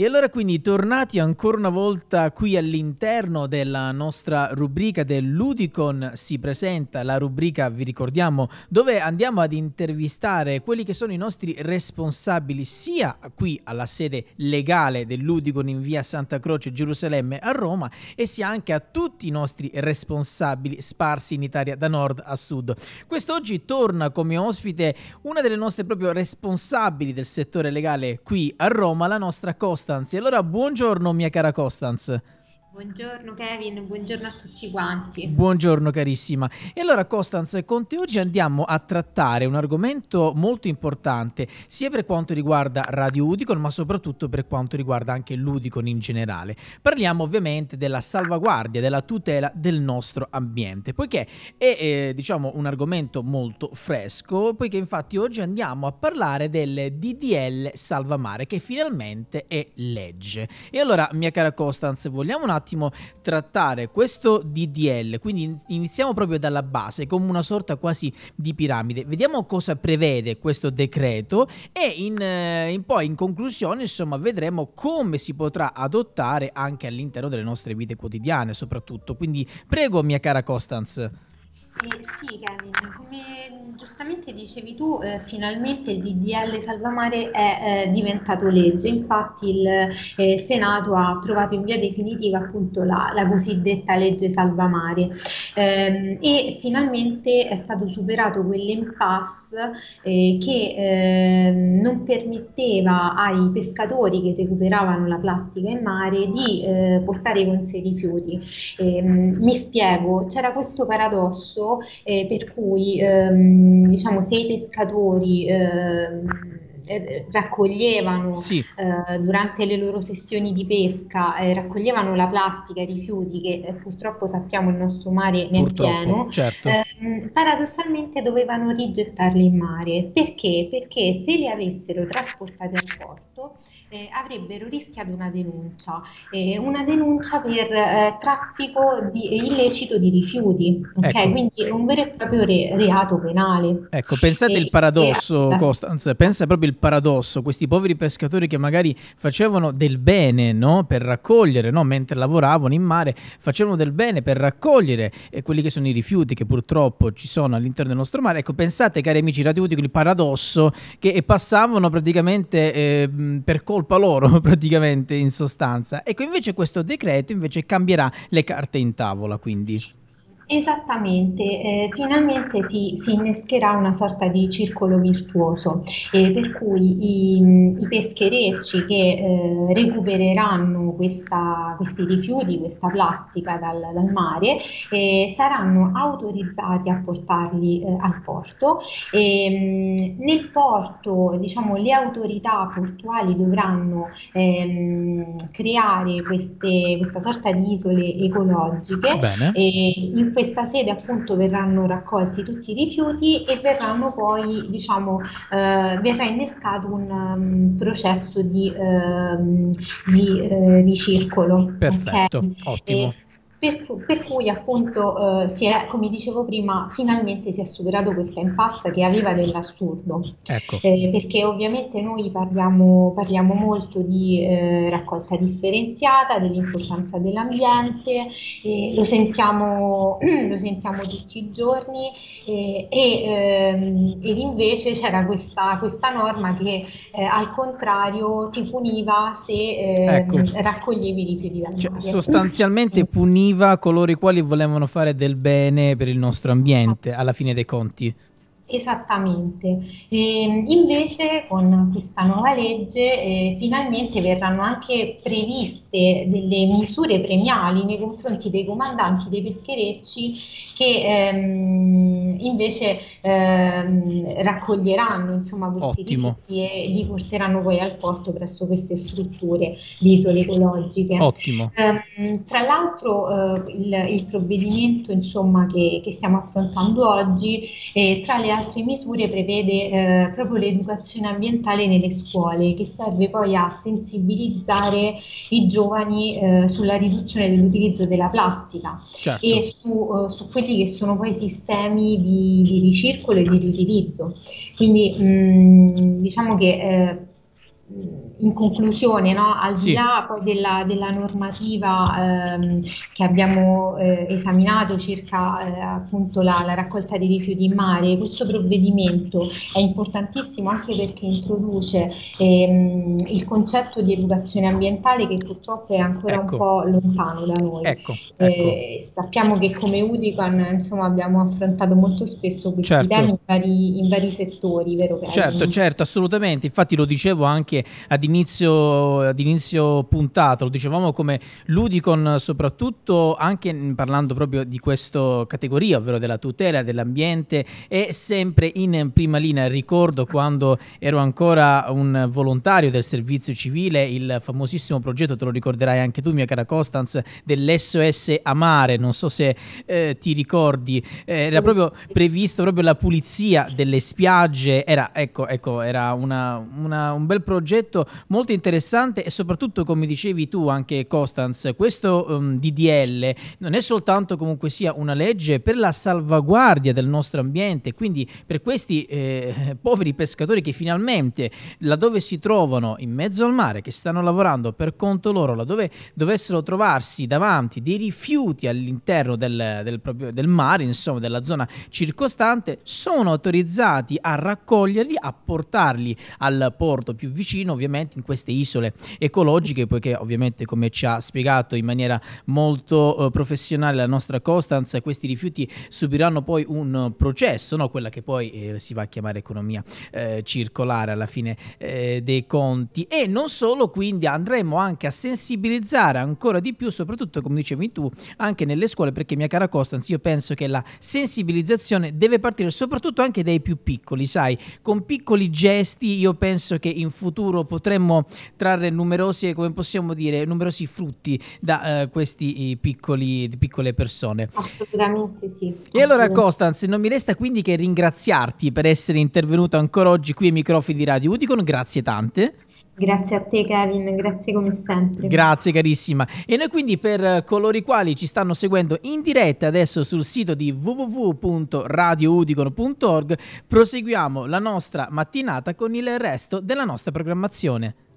E allora quindi tornati ancora una volta qui all'interno della nostra rubrica dell'Udicon si presenta, la rubrica, vi ricordiamo, dove andiamo ad intervistare quelli che sono i nostri responsabili sia qui alla sede legale dell'Udicon in via Santa Croce Gerusalemme a Roma e sia anche a tutti i nostri responsabili sparsi in Italia da nord a sud. Quest'oggi torna come ospite una delle nostre proprio responsabili del settore legale qui a Roma, la nostra Costance. Allora buongiorno mia cara Costance. Buongiorno Kevin, buongiorno a tutti quanti. Buongiorno carissima. E allora Costance, con te oggi andiamo a trattare un argomento molto importante sia per quanto riguarda Radio Udicon ma soprattutto per quanto riguarda anche l'Udicon in generale. Parliamo ovviamente della salvaguardia, della tutela del nostro ambiente, poiché è diciamo un argomento molto fresco, poiché infatti oggi andiamo a parlare del DDL Salva Mare che finalmente è legge. E allora mia cara Costance, vogliamo un attimo trattare questo DDL, quindi iniziamo proprio dalla base come una sorta quasi di piramide, vediamo cosa prevede questo decreto e poi in conclusione insomma vedremo come si potrà adottare anche all'interno delle nostre vite quotidiane soprattutto, quindi prego mia cara Costance. Sì Kevin, come giustamente dicevi tu, finalmente il DDL Salva Mare è diventato legge, infatti il Senato ha approvato in via definitiva appunto la cosiddetta legge Salva Mare e finalmente è stato superato quell'impasse che non permetteva ai pescatori che recuperavano la plastica in mare di portare con sé rifiuti. Mi spiego, c'era questo paradosso per cui diciamo se i pescatori raccoglievano sì. Durante le loro sessioni di pesca raccoglievano la plastica, i rifiuti che purtroppo sappiamo il nostro mare ne è pieno, certo. Paradossalmente dovevano rigettarli in mare perché se li avessero trasportati al porto avrebbero rischiato una denuncia per traffico illecito di rifiuti, okay? Ecco. Quindi è un vero e proprio reato penale. Ecco, pensate il paradosso, Costance, pensa proprio il paradosso, questi poveri pescatori che magari facevano del bene, no? Per raccogliere, no? Mentre lavoravano in mare, facevano del bene per raccogliere quelli che sono i rifiuti che purtroppo ci sono all'interno del nostro mare. Ecco, pensate cari amici radioutici, il paradosso che passavano praticamente per colpa loro praticamente in sostanza. Ecco, invece questo decreto invece cambierà le carte in tavola, quindi. Esattamente, finalmente si innescherà una sorta di circolo virtuoso per cui i pescherecci che recupereranno questi rifiuti, questa plastica dal mare saranno autorizzati a portarli al porto. Nel porto diciamo le autorità portuali dovranno creare questa sorta di isole ecologiche. Bene. In questa sede appunto verranno raccolti tutti i rifiuti e verranno poi diciamo verrà innescato un processo di ricircolo. Perfetto, okay? Ottimo. Per cui appunto come dicevo prima finalmente si è superato questa impasse che aveva dell'assurdo, ecco. Perché ovviamente noi parliamo molto di raccolta differenziata, dell'importanza dell'ambiente, lo sentiamo tutti i giorni ed invece c'era questa norma che al contrario ti puniva se ecco. raccoglievi rifiuti dal mare. Cioè, sostanzialmente puniva coloro i quali volevano fare del bene per il nostro ambiente alla fine dei conti. Esattamente, invece con questa nuova legge finalmente verranno anche previste delle misure premiali nei confronti dei comandanti dei pescherecci che invece raccoglieranno insomma questi rifiuti e li porteranno poi al porto presso queste strutture di isole ecologiche. Ottimo. Tra l'altro il provvedimento insomma che stiamo affrontando oggi tra le altre misure prevede proprio l'educazione ambientale nelle scuole che serve poi a sensibilizzare i giovani sulla riduzione dell'utilizzo della plastica, certo. E su quelli che sono poi sistemi di ricircolo e di riutilizzo, quindi diciamo che in conclusione, no? Al di là poi della normativa che abbiamo esaminato circa appunto la raccolta dei rifiuti in mare, questo provvedimento è importantissimo anche perché introduce il concetto di educazione ambientale che purtroppo è ancora un po' lontano da noi. Sappiamo che come Udicon, insomma, abbiamo affrontato molto spesso questi temi in vari settori, vero? Certo, assolutamente. Infatti lo dicevo anche ad inizio puntata, lo dicevamo come l'Udicon, soprattutto anche parlando proprio di questa categoria, ovvero della tutela dell'ambiente, è sempre in prima linea. Ricordo quando ero ancora un volontario del servizio civile, il famosissimo progetto, te lo ricorderai anche tu, mia cara Costance, dell'SOS a mare, non so se ti ricordi, era proprio previsto proprio la pulizia delle spiagge, era un bel progetto molto interessante e soprattutto, come dicevi tu anche Costance, questo DDL non è soltanto comunque sia una legge per la salvaguardia del nostro ambiente, quindi per questi poveri pescatori che finalmente, laddove si trovano in mezzo al mare, che stanno lavorando per conto loro, laddove dovessero trovarsi davanti dei rifiuti all'interno del mare, insomma della zona circostante, sono autorizzati a raccoglierli, a portarli al porto più vicino, ovviamente in queste isole ecologiche, poiché ovviamente, come ci ha spiegato in maniera molto professionale la nostra Costance, questi rifiuti subiranno poi un processo, no? Quella che poi si va a chiamare economia circolare alla fine dei conti. E non solo, quindi andremo anche a sensibilizzare ancora di più, soprattutto come dicevi tu, anche nelle scuole, perché mia cara Costance, io penso che la sensibilizzazione deve partire soprattutto anche dai più piccoli, sai, con piccoli gesti io penso che in futuro potremmo trarre numerosi frutti da questi piccole persone. Assolutamente sì. E allora Costance, non mi resta quindi che ringraziarti per essere intervenuta ancora oggi qui ai microfoni di Radio Udicon, grazie tante. Grazie a te Kevin, grazie come sempre. Grazie carissima. E noi quindi, per coloro i quali ci stanno seguendo in diretta adesso sul sito di www.radioudicon.org, proseguiamo la nostra mattinata con il resto della nostra programmazione.